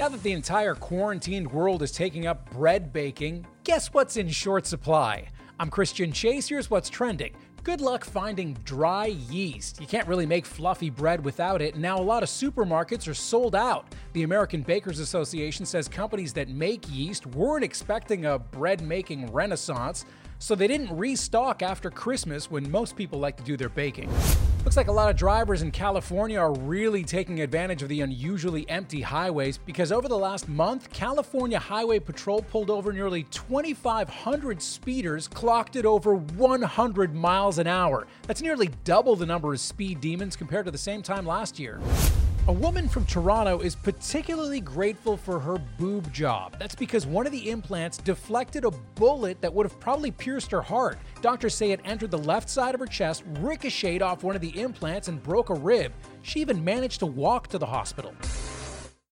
Now that the entire quarantined world is taking up bread baking, guess what's in short supply? I'm Christian Chase, here's what's trending. Good luck finding dry yeast. You can't really make fluffy bread without it, and now a lot of supermarkets are sold out. The American Bakers Association says companies that make yeast weren't expecting a bread-making renaissance, so they didn't restock after Christmas when most people like to do their baking. Looks like a lot of drivers in California are really taking advantage of the unusually empty highways because over the last month, California Highway Patrol pulled over nearly 2,500 speeders clocked at over 100 miles an hour. That's nearly double the number of speed demons compared to the same time last year. A woman from Toronto is particularly grateful for her boob job. That's because one of the implants deflected a bullet that would have probably pierced her heart. Doctors say it entered the left side of her chest, ricocheted off one of the implants, and broke a rib. She even managed to walk to the hospital.